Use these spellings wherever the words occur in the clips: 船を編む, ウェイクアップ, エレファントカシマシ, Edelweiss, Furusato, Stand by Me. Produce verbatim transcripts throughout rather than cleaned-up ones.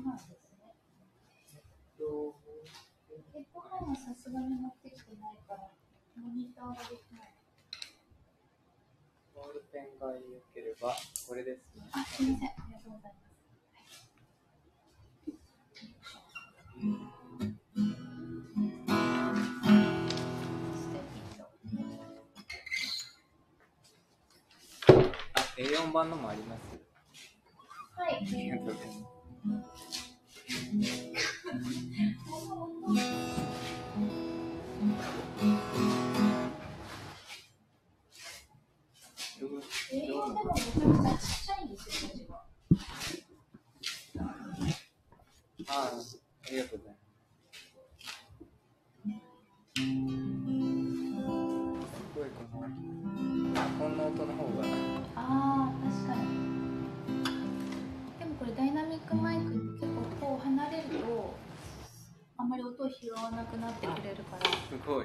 なんですね。ヘッドホンはさすがに持ってきてないからモニターができない。ボールペンが良ければこれですね。あ、すみません、ありがとうございます。エーよん 版のもあります。はい。ありがとうございます。エーよん でもめちゃくちゃちっちゃいんですよね、字が。ああ、ありがとうございます。拾わなくなってくれるから、すごい。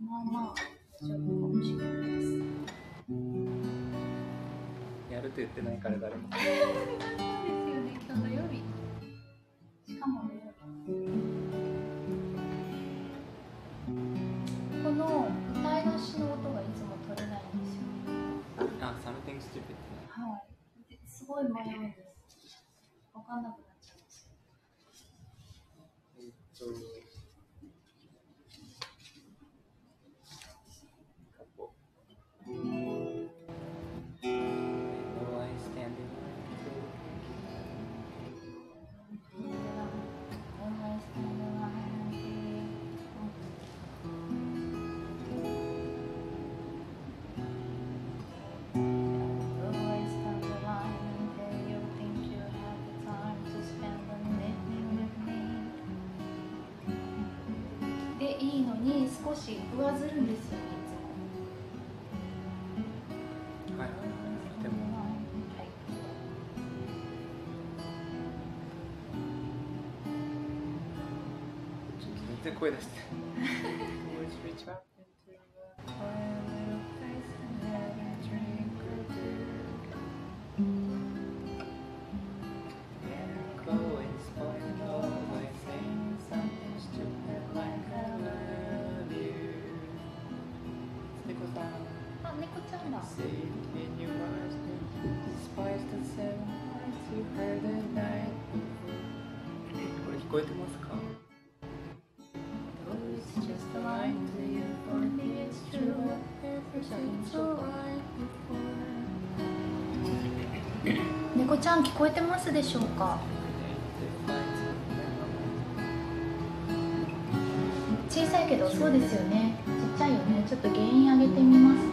まあまあ大丈夫かもしれないです。やると言ってないから誰も。そうですよね、今日土曜日しかも土曜日。この歌い出しの音がいつも取れないんですよ。あ、サムティングスティピッド。はい、すごい迷うんです。分かんなくなっちゃう。そう、少し上ずるんですよね、いつも。はい、でも、はい、ちょっと全然声出して聞こえてますか？猫ちゃん聞こえてますでしょうか？小さいけどそうですよね。ちっちゃいよね。ちょっと原因上げてみますね。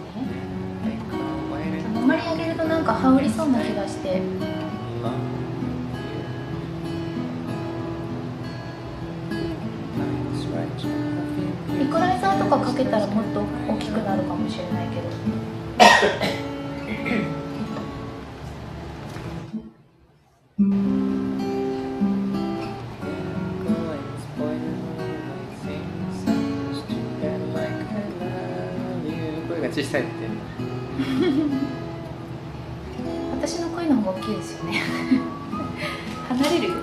あまり上げるとなんか羽織りそうな気がして。イコライザーとかかけたらもっと大きくなるかもしれないけど。声が小さいって私の声の方が大きいですよね離れるよ。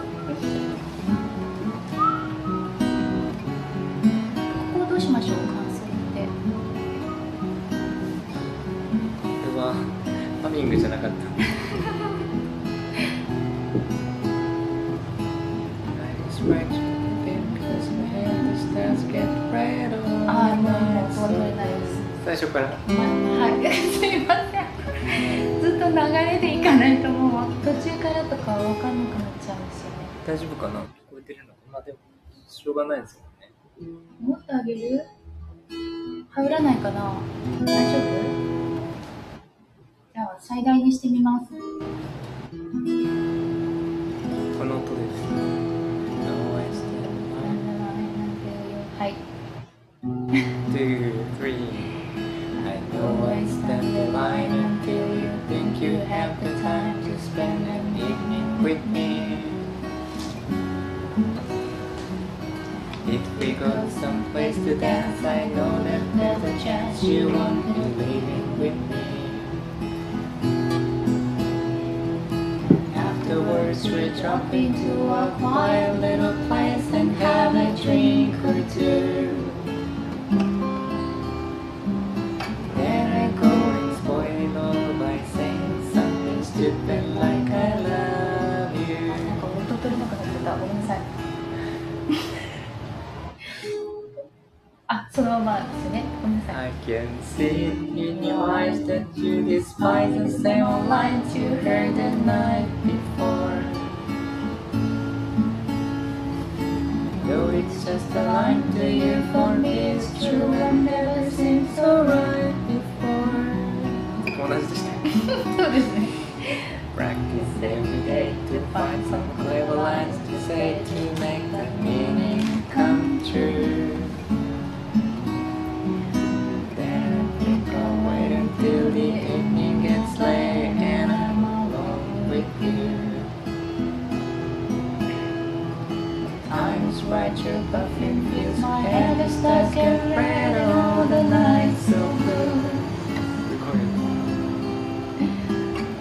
ハミングじゃなかったあー、もう戻れないです。最初から、はい、すいませんずっと流れでいかないともう途中からとか分かんなくなっちゃうんですよね。大丈夫かな、聞こえてるのかな。でもしょうがないですよね。持ってあげる、入らないかな、大丈夫。最大にしてみます。この音です。はい。Afterwards, Let's switch off into a quiet little place and have a drink or two. Then I go and spoil all by saying something stupid like I love you. あ、そのままですね。ごめんなさい。I can see in your eyes that you despise the same lines you heard the night before. Though it's just a line to you, for me it's true and never seemed so right before. 同じでした。そうですね。Practice every day to find some clever lines to say to make that meaning come true. Till the evening gets late and I'm alone with you. Time's right, your perfume feels my head is stuck and red and all the nights so blue.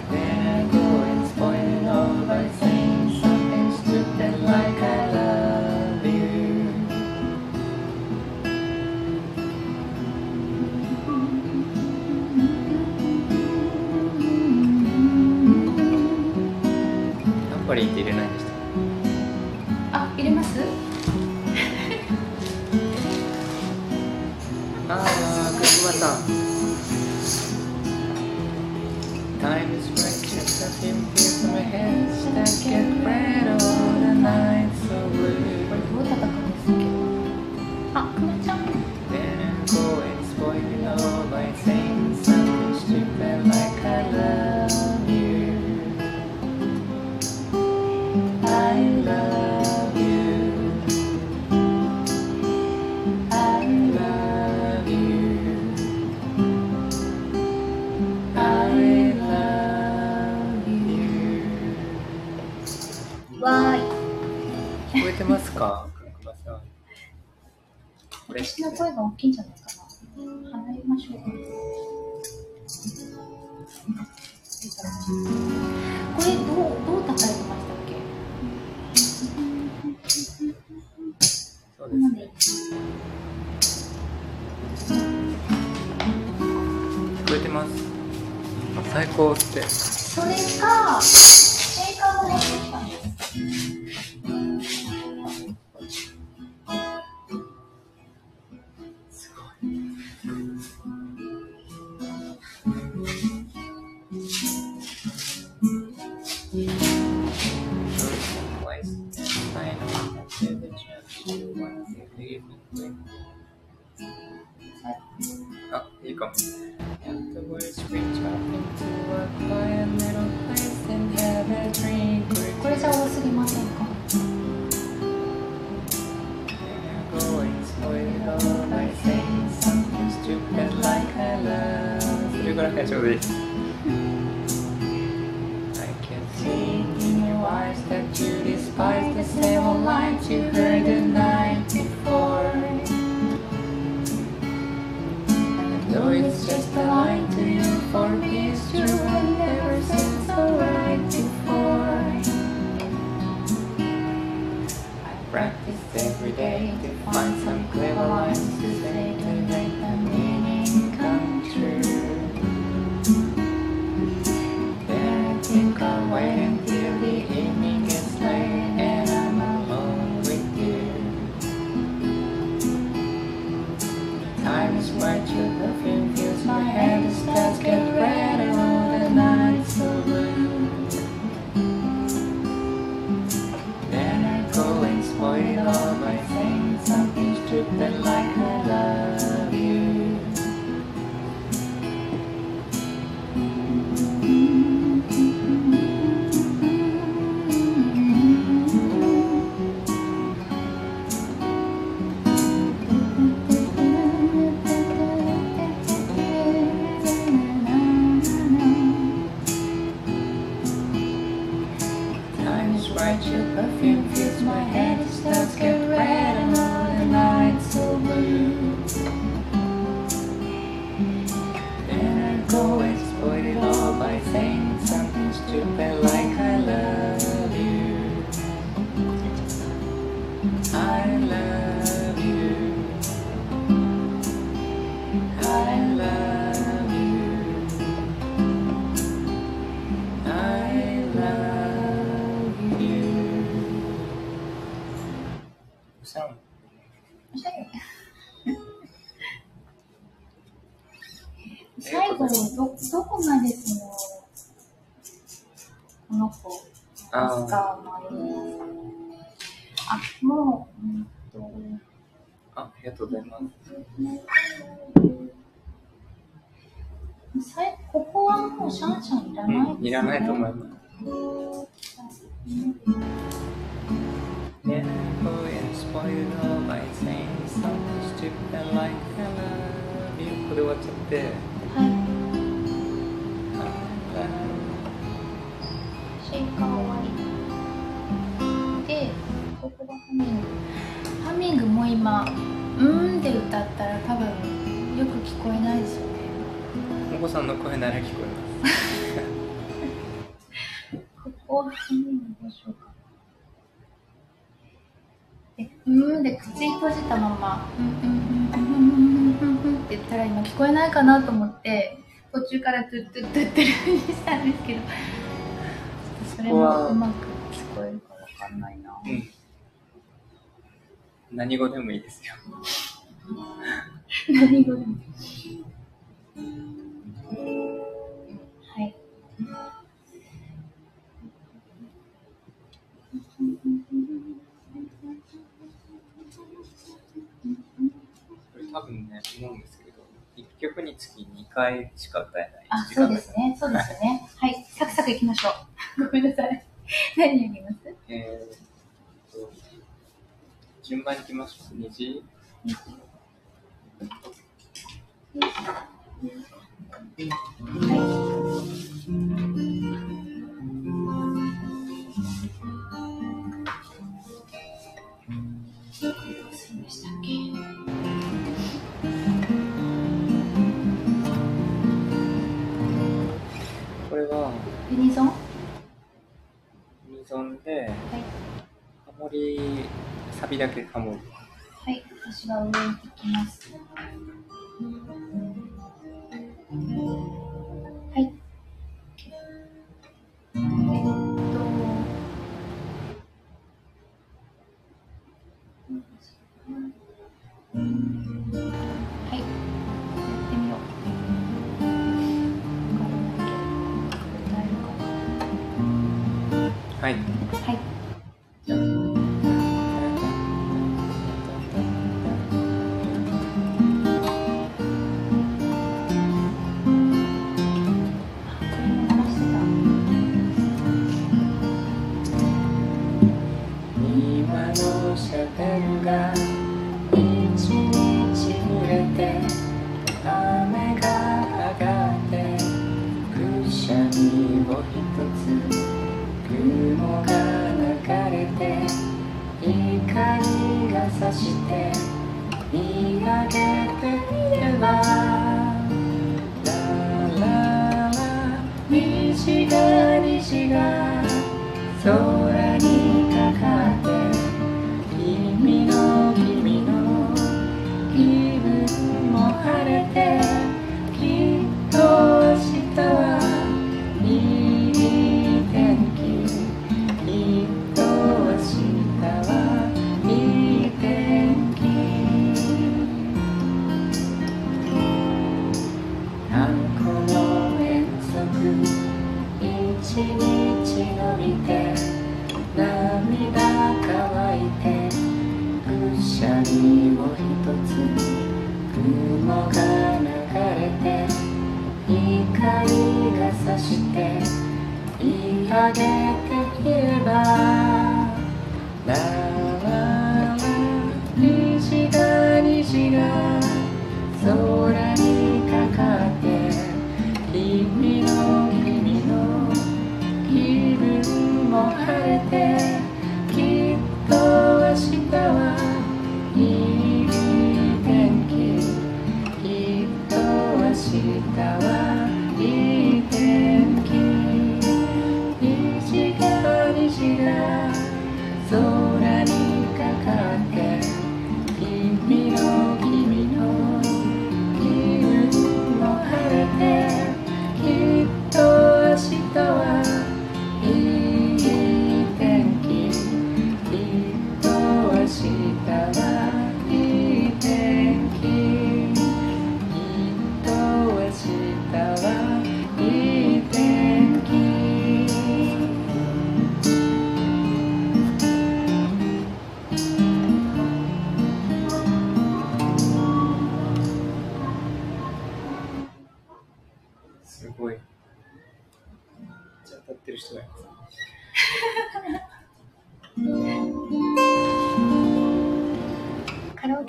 Then I go and spoil it all by saying something stupid like I love you.パリンって入れないでした。あ、入れます？ああ、クリスマスさん。Time is precious, I feel feels my hands that get red all the night so blue. これどう叩くんですっけ？あ、くまちゃん。Then I go and spoil it all by saying something stupid like I love you.I love you. I love you. I love you. Why? 聞こえてますか？私の声が大きいんじゃないかな。離れましょうか。これどうどう叩いてました？そうですね。聞こえてます。最高って。それか、メーカーを持ってきたんです。すごい。あ、いいかも。これじゃ多すぎませんか？それぐらいちょうどいい。So it's just a lie to you, for me it's true, and never seems so right before. I practiced every day to find some clever lines to say to make the meaning come true. Then I think I'll wait until the evening gets late and I'm alone with you. Time is right, you're perfect.My head is stuck and red and all the nights so blue. Then I go and spoil it all Same. Same. 最後の ど, どこまでそのこの子ですか、マリナさん。あ、もう、うんと、あ、ありがとうございます。最ここはもうシャンシャンいらないですね、うん。いらないと思います。ここで終わっちゃって、はい、シェイカー終わりで、ここがハミングハミングも今「うーん」で歌ったら多分よく聞こえないですよね。お子さんの声なら聞こえますここハミングどうしようかな。で「うーん」で口閉じたまま「うんうんって言ったら今聞こえないかなと思って途中からトゥットゥットゥットゥにしたんですけど、それもうまく聞こえるかわかんないな、うん、何語でもいいですよ何語でもはい、多分ね、思うんですけど、いっきょくにつきにかいしか歌えない。あ、そうですね、そうですよね。はい、サクサクいきましょう。ごめんなさい。何やります？えーと、順番にいきましょう。虹。はい。どうするんでしたっけ？これはユニゾンユニゾンで、はい、ハモリ、サビだけハモリ。はい、私が上に行きます。はい、えっとはいやってみよう。はい、はい、今の車点が一日増えて雨が上がってくしゃみを一つ雲が流れて光が差して見上げてみればラララ虹が虹が空にかかって君の君の気分も晴れてきっと明日はいい天気。一日伸びて涙乾いてくしゃみをひとつ雲が流れて光が差して言い上げていればラララ虹が虹が空にかかって君の君の気分も晴れてきっと明日はいい天気きっと明日はいい天気虹が虹が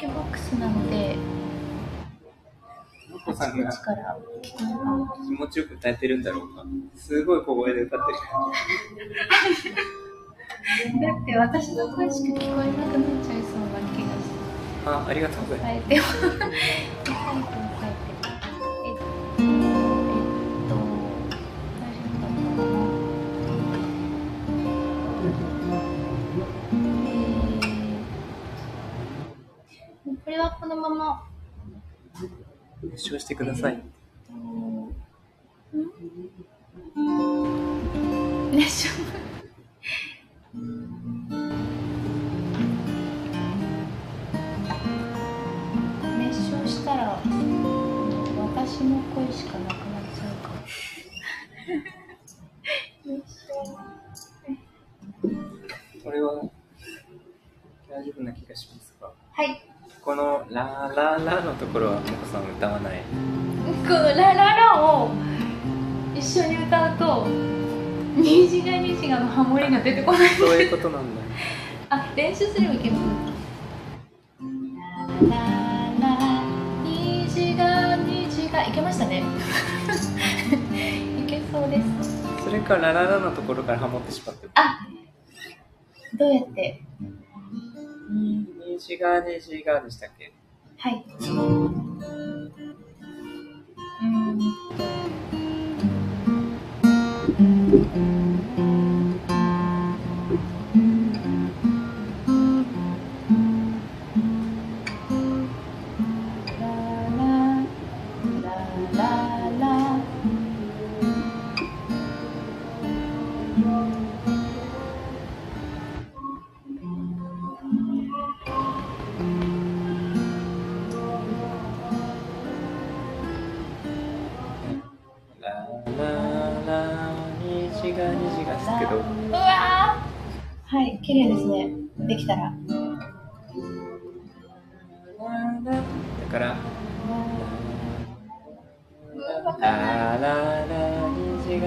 イボックスなので、のこさんが気持ちよく歌えてるんだろうか。すごい小声で歌ってる。だって私の声しか聞こえなくなっちゃいそうな気がして。あ、ありがとうございます。これはこのまま熱唱してください。熱唱熱唱したら私の声しかなくなっちゃうからこれは大丈夫な気がしますか？はい。このラララのところはのこさん歌わない。このラララを一緒に歌うと虹が虹がのハモリが出てこない。そういうことなんだ。あ、練習すればいけます。ラララ虹が虹がいけましたねいけそうです。それかラララのところからハモってしまって。あ、どうやって虹が虹がでしたっけ？はい。ラララララ。うわー、はい、綺麗ですね。できたらだからラララ虹が虹が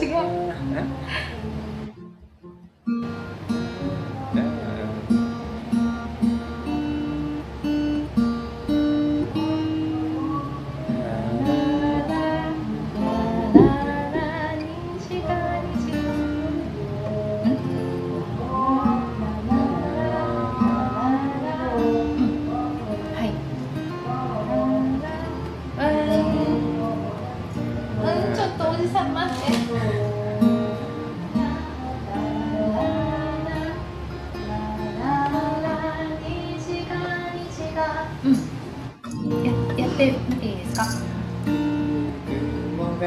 違うア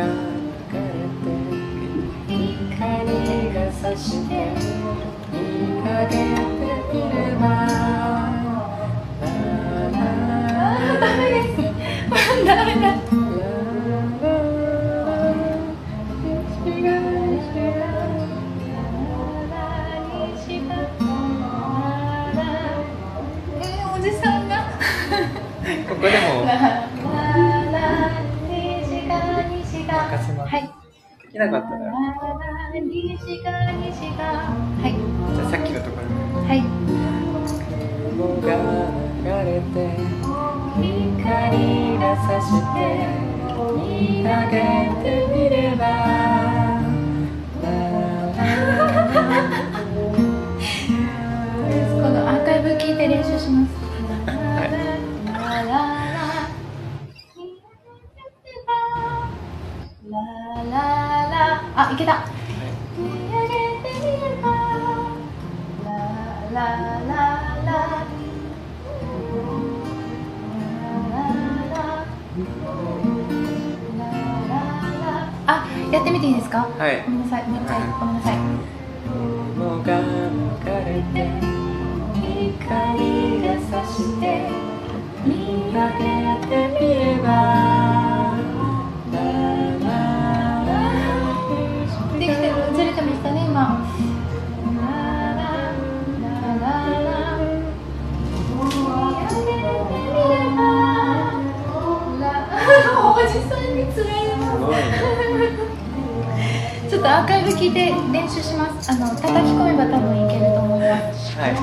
ーカイブ聞いて練習します。あの叩き込めば多分いけると思います。はい、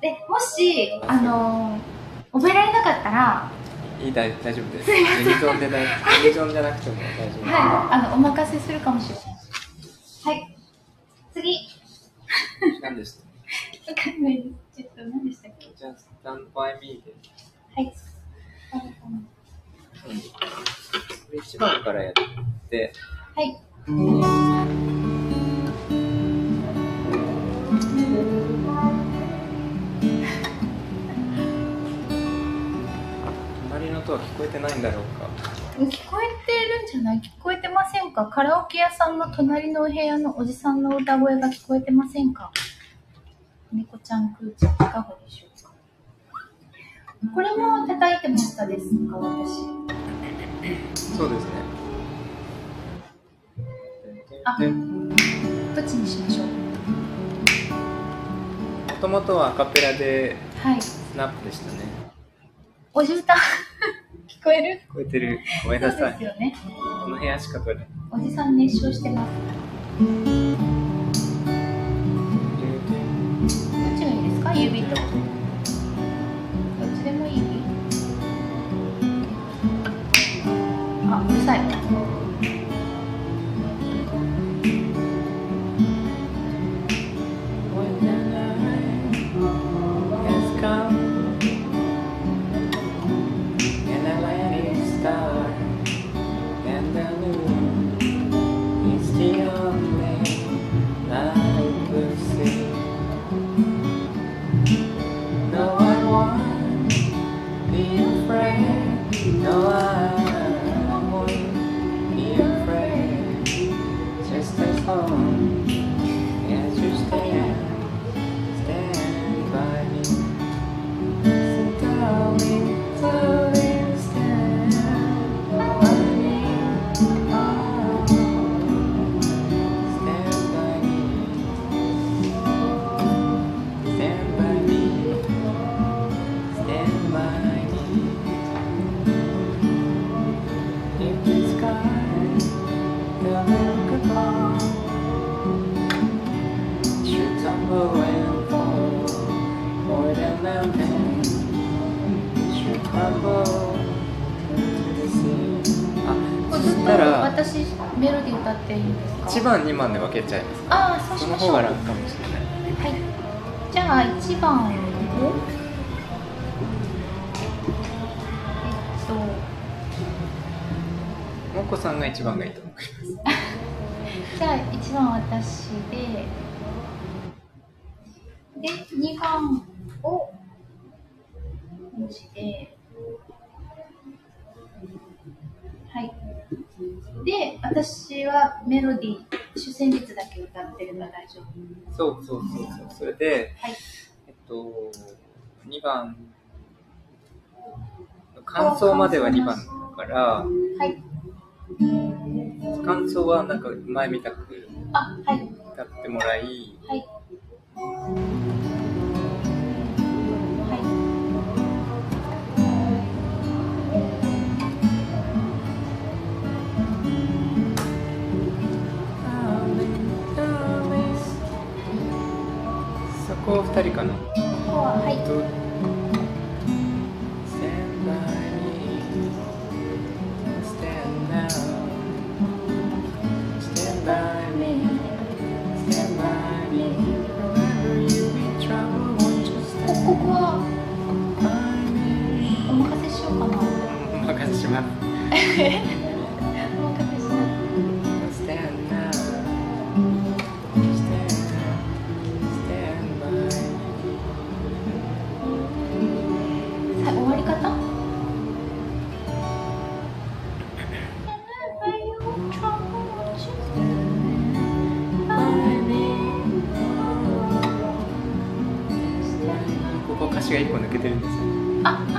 でもし、あのー、覚えられなかったらいい大丈夫です。ユニゾンで大ユニゾンじゃなくても大丈夫です、はい、あのお任せするかもしれない。はい、次何でしたわかんないです。ちょっと何でしたっけ。じゃあスタンバイミーで、はい、うん、それ一番からやって、はい、隣の音は聞こえてないんだろうか。聞こえてるんじゃない？聞こえてませんか？カラオケ屋さんの隣のお部屋のおじさんの歌声が聞こえてませんか？猫ちゃん、くーちゃん、いかがでしょうか？これも叩いてましたですか、私。そうですね。あ、どっちにしましょう。もともとはアカペラでスナップでしたね。はい、おじ歌聞こえる？聞こえてる。ごめんなさい。そうですよね。この部屋しか撮れない。おじさん熱唱してます。どっちがいいですか？指と。あ、うるさい。いちばん、にばんで分けちゃいますか。ああ、そうしましょう。その方が楽かもしれない。はい、じゃあいちばんを、えっともこさんがいちばんがいいと思います。じゃあいちばん私で、でにばんを文字で、はい、で、私はメロディー、主旋律だけ歌ってれば大丈夫。そうそうそうそう。それで、はい、えっと、にばん、間奏まではにばんだから、はい、間奏はなんか前みたく歌ってもらい、はいはいはい、ここふたりかな。ここは、はい、ここはお任せしようかな。お任せします。お任せします。ああ。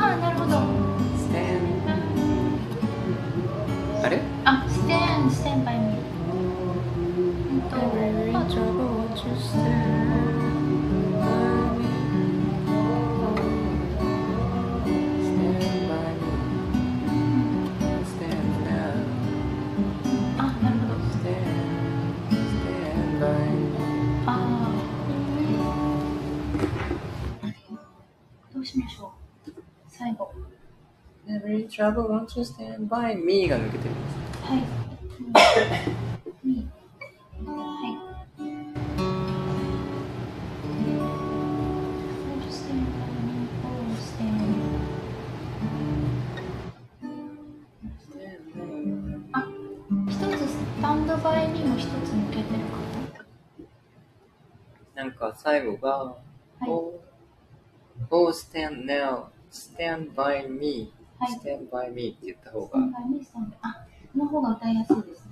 しましょう。最後 Every trouble wants to stand by me が抜けてるんです。はいme はいwant to stand by me or stand あ、一つstand by me も一つ抜けてるかな。なんか最後がはいOh, stand now, stand by me,、はい、stand by me って言った方が stand by me, stand by... あ、この方が歌いやすいです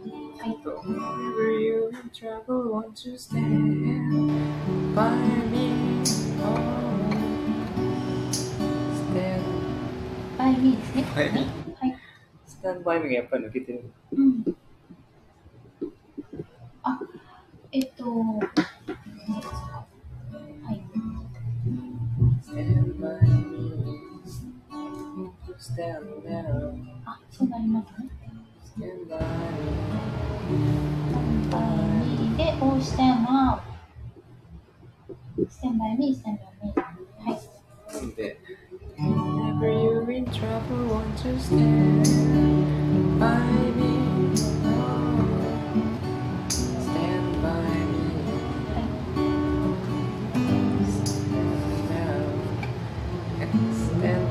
ね。はい。Whenever you're in trouble, won't you stand by me? Oh, stand by me ですね。はい。はい。stand by me がやっぱり抜けてる。うん。あ、えっと。Stand by me, stand now. あ、そうなりますね。Stand by me, stand by me で、O stand now, stand by me, stand by me はい。なんで Whenever you're in trouble, won't you stand by me? Oh, stand by me.Stand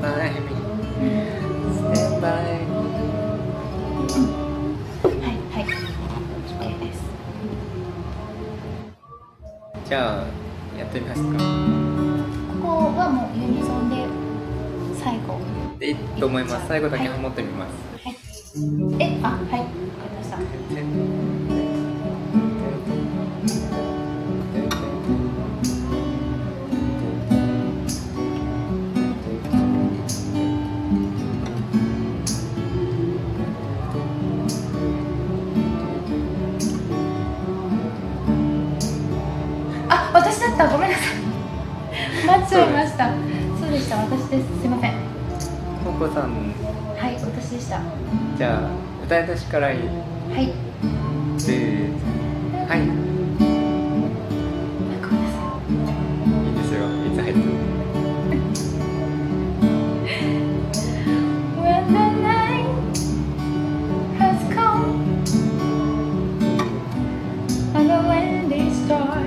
by me. Stand by me. はいはい。OK です。じゃあやってみますか。ここはもうユニゾンで最後でいいと思います。最後だけハモってみます。はい。え、あ、はい。わかりました。ごめんなさい。間違えました。そうでした。私です。すいません。ココさん。はい、私でした。じゃあ歌い出しからいい。はい。せーの。はい。ごめんなさい。いいですよ。いつ入っても。When the night has come and the land is dark.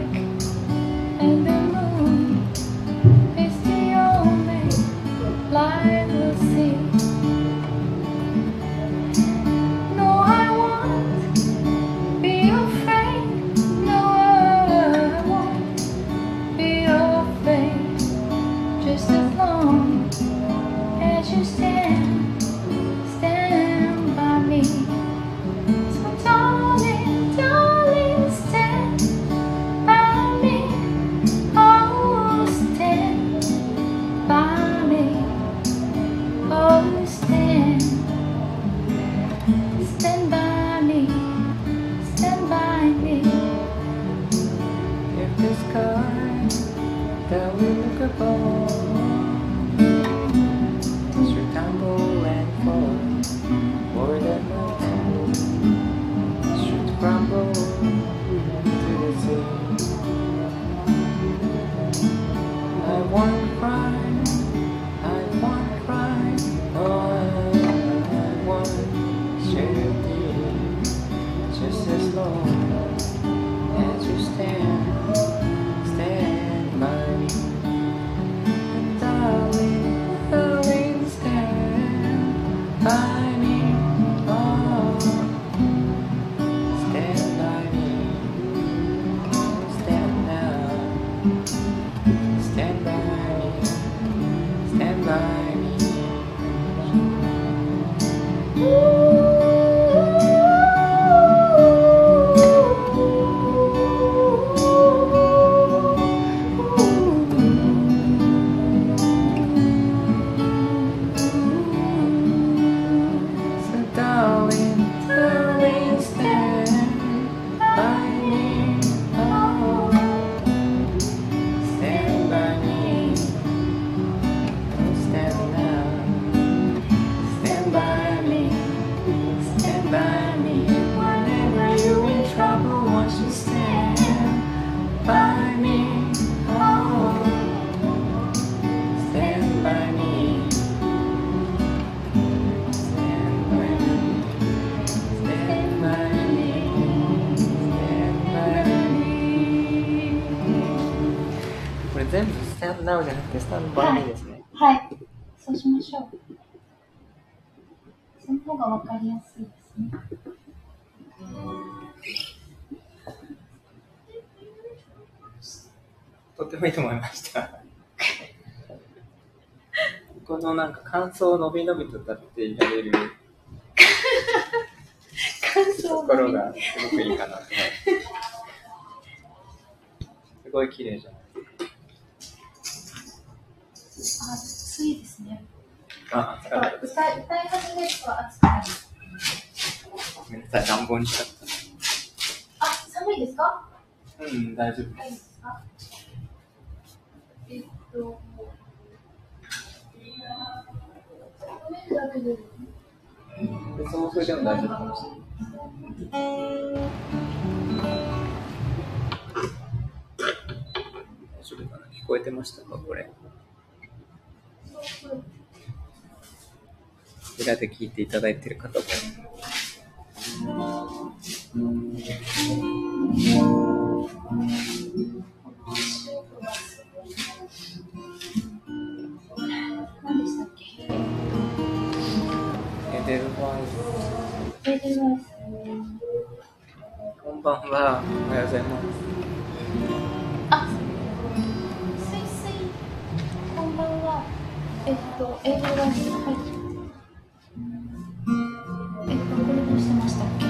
全部スタンドナウじゃなくてスタンドバイですね。はい、はい、そうしましょう。その方がわかりやすいですね。とってもいいと思いました。このなんか感想をのびのびと立っていられるところがすごくいいかなと思います。すごい綺麗じゃないですか。あ、暑いですね。あ、暑かったです。歌い始めると暑くなる。ごめんなさい、暖房にしちゃった。あ、寒いですか？うん、大丈夫です。えっとその風でも大丈夫かもしれない。大丈夫かな、聞こえてましたかこれ。裏で聞いていただいている方も。何でしたっけ？エデルワイス。エデルワイス。こんばんは。おはようございます。あ、スイスイ。こんばんは。えっとエデルワイス。はい。えっとこれどうしてましたっけ？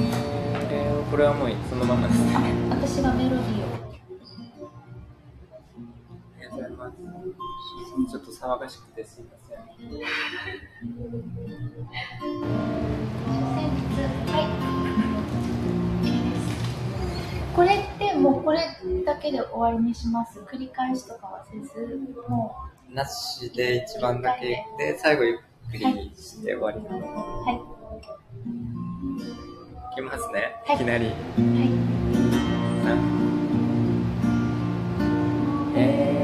えー、これはもうそのままです。あ、私がメロディーを。ちょっと騒がしくてすみません。先日、はい。これってもうこれだけで終わりにします。繰り返しとかはせず、もうなしで一番だけで最後ゆっくりして終わります。はい。いきますね。はい、いきなり。はい。えー。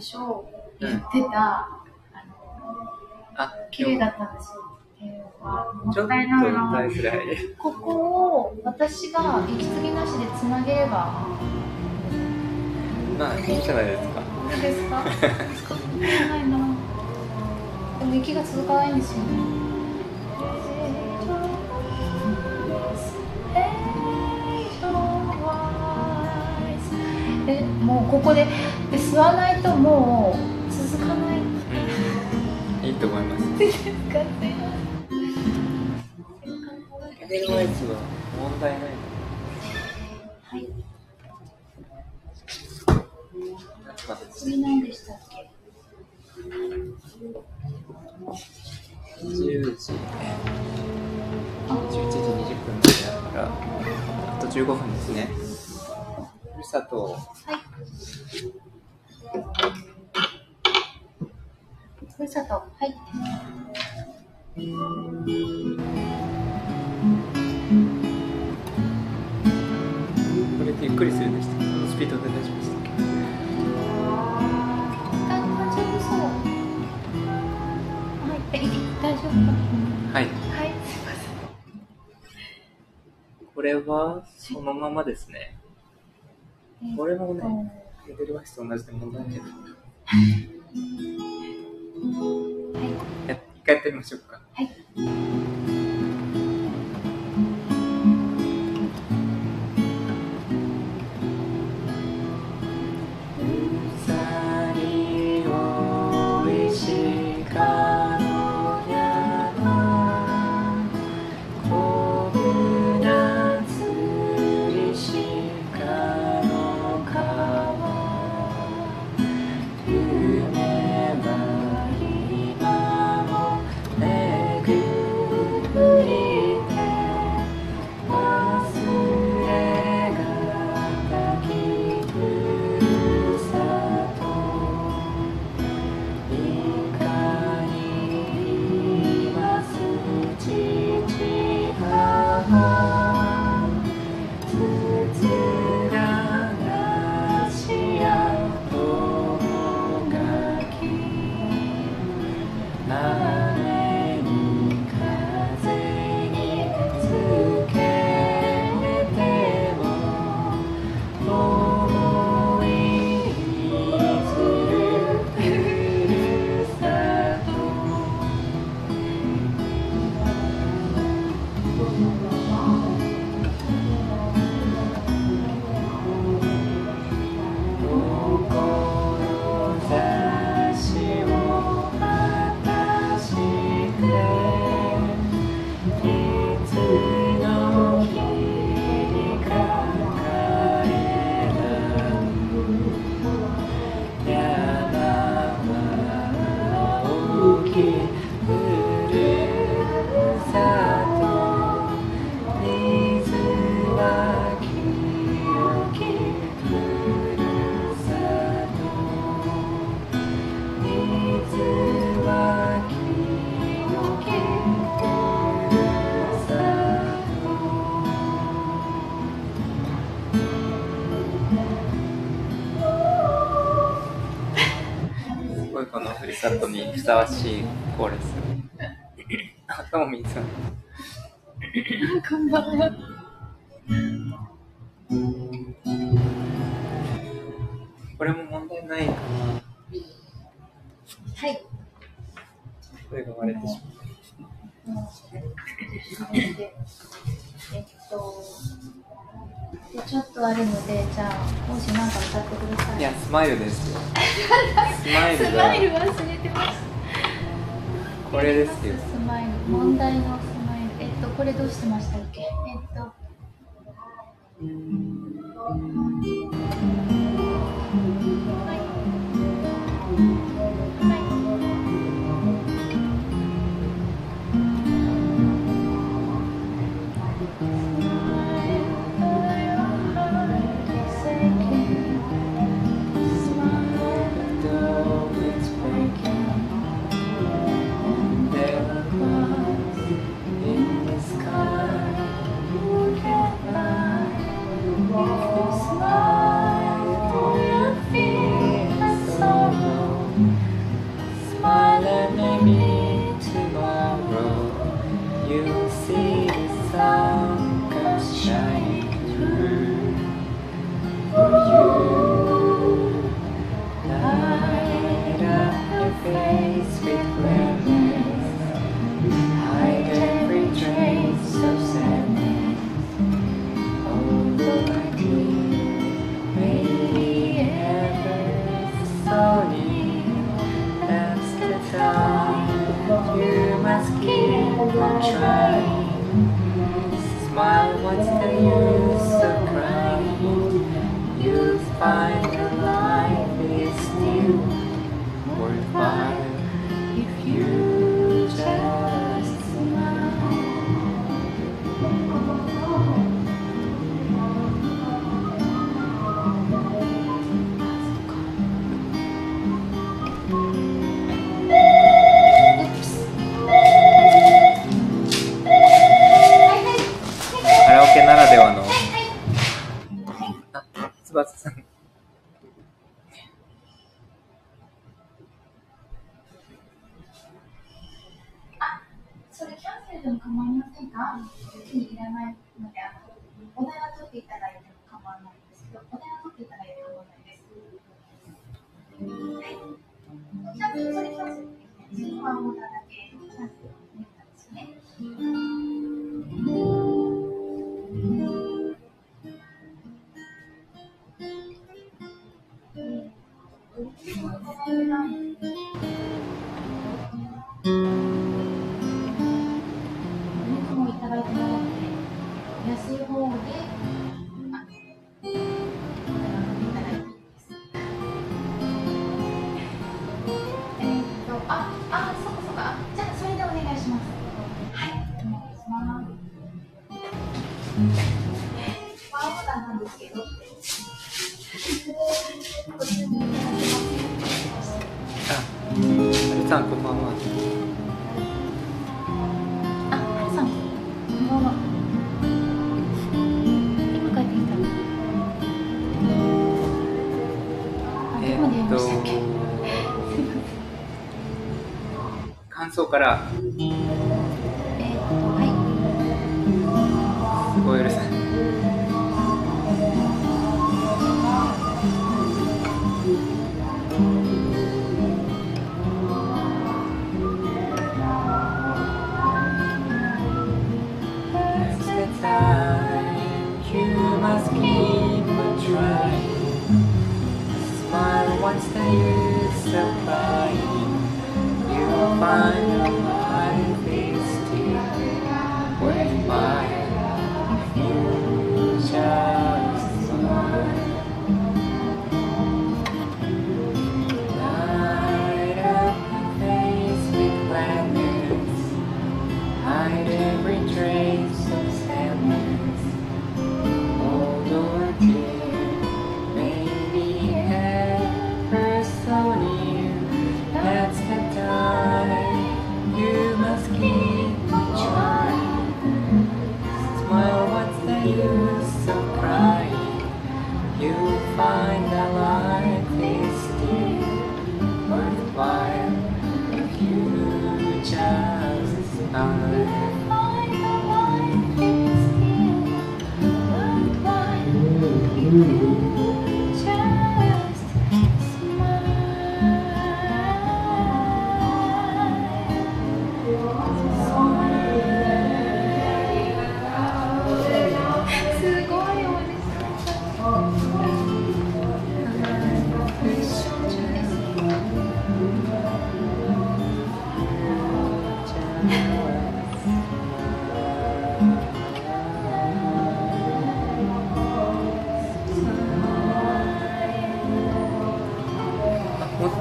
ちょっと歌いづらい。ここを私が息継ぎなしでつなげればまあいいんじゃないですか。いいですか？いけないな。でも息が続かないんですよね。でもうここで、で吸わないともう続かない。うん、いいと思います。いいですかね。エデルワイスは問題ないの？はい。それ何でしたっけ？じゅうじ。じゅういちじにじゅっぷんまでだから、あとじゅうごふんですね。ふるさと。はい。ふるさと。はい。これってゆっくりするんでした。スピードで出しました。大丈夫そう。はい、大丈夫。はい。はい、すみません。これはそのままですね。俺もね、レベルワンと同じで問題ないけど、はい、一回やってみましょうか。はい、このふるさとにふさわしいコーラス。あ、ともみんさん。こんばんは。これも問題ないかな。はい。声が割れてしまう。えっと、ちょっとあるので、じゃあ、もし何か歌ってください。いや、スマイルですよ。スマイル忘れてます。これですよ。スマイル、問題のスマイル。えっとこれどうしてましたっけ？えっと。お題は取っていただいても構わないんですけど、お題は取っていただいて感想から、えーはい、すごい許せない。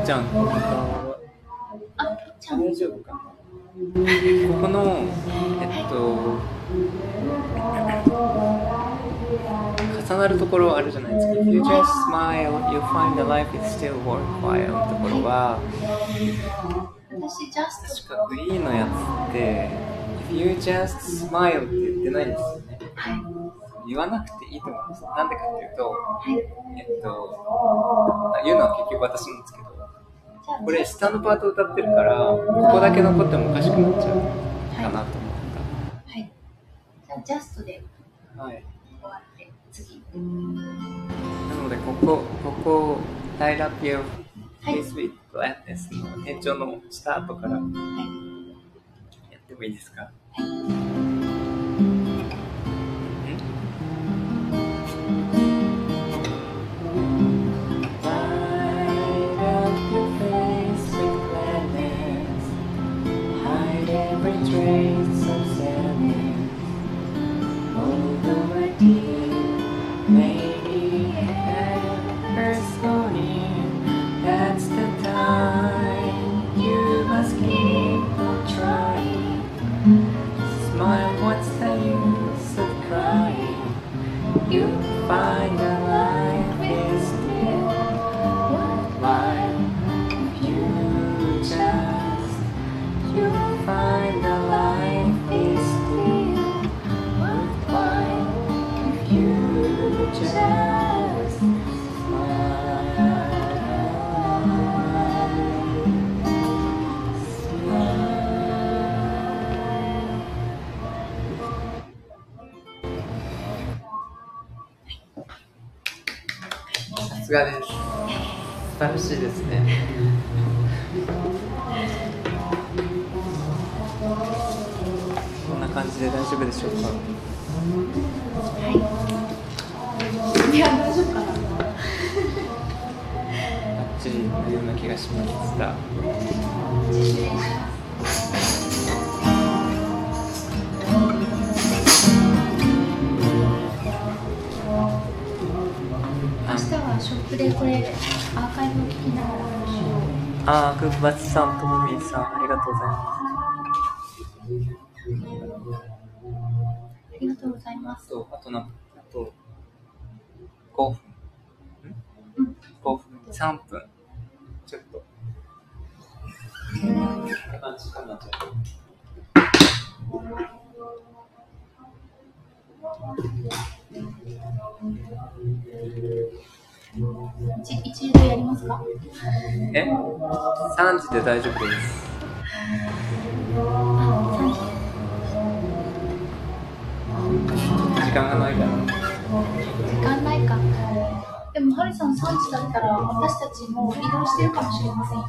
ちゃんとあちゃん大丈夫かなここのえっと重なるところあるじゃないですか。 You just smile, you find the life is still worthwhile のところは私 just 確かグリーンのやつって If you just smile って言ってないですよね。言わなくていいと思うんです。なんでかっていうと、はい、えっと言うのは結局私なんですけど、これ下のパートを歌ってるからここだけ残ってもおかしくなっちゃうかなと思った。はい。はい、じゃあジャストで終わって次。なのでここここライラピオフェイスウィットエンデスの転調の下後から、はい、やってもいいですか。はい。さすがです。素晴らしいですね。こんな感じで大丈夫でしょうか。はい。いや大丈夫かな。ばっちりのような気がしました。失礼します。ショップでこれアーカイブを聞きながらおしよう。あー、くんばちさん、ともみんさん、ありがとうございます。ありがとうございます。とあとなあとごふん、んごふんさんぷんちょっとこんな感じかな。ちょっと一時でやりますか？え？三時で大丈夫です。時間がないから。時間ないか。でもハルさん三時だったら私たちもう移動してるかもしれませんよ。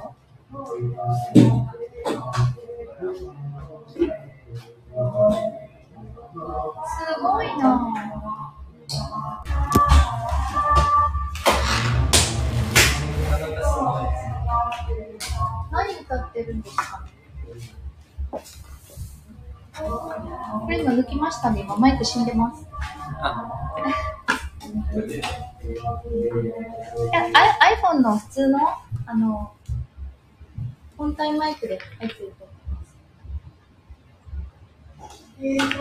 すごいな。何歌ってるんですか？これ今抜きましたね。今マイク死んでます。あいや、アイ、iPhone の普通のあの本体マイクで入ってると思います。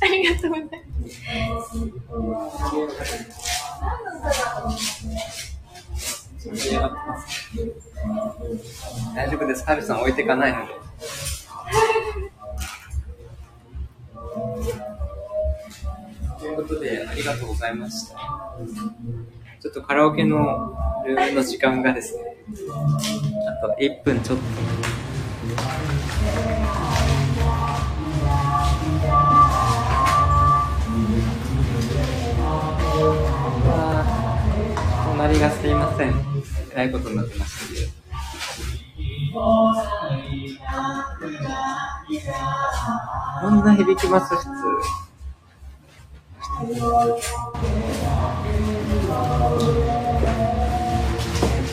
ありがとうございます。何の歌だろう。大丈夫です。ハルさん置いていかないので。ということでありがとうございました。ちょっとカラオケのルームの時間がですね、あといっぷんちょっと。隣がすいません。えらいことになってましたけど。こんな響きます、普通。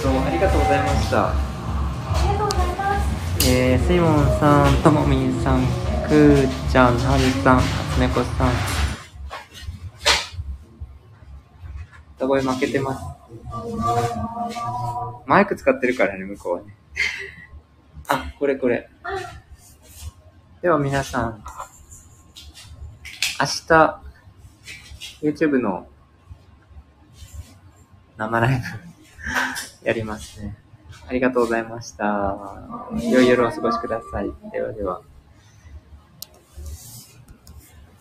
どうもありがとうございました。ありがとうございます。えー、すいもんさん、ともみんさん、くーちゃん、はるさん、初猫さん。歌声負けてます。マイク使ってるからね、向こうはね。あ、これこれ。では皆さん、明日 YouTube の生ライブやりますね。ありがとうございました。良い夜をお過ごしください。ではでは。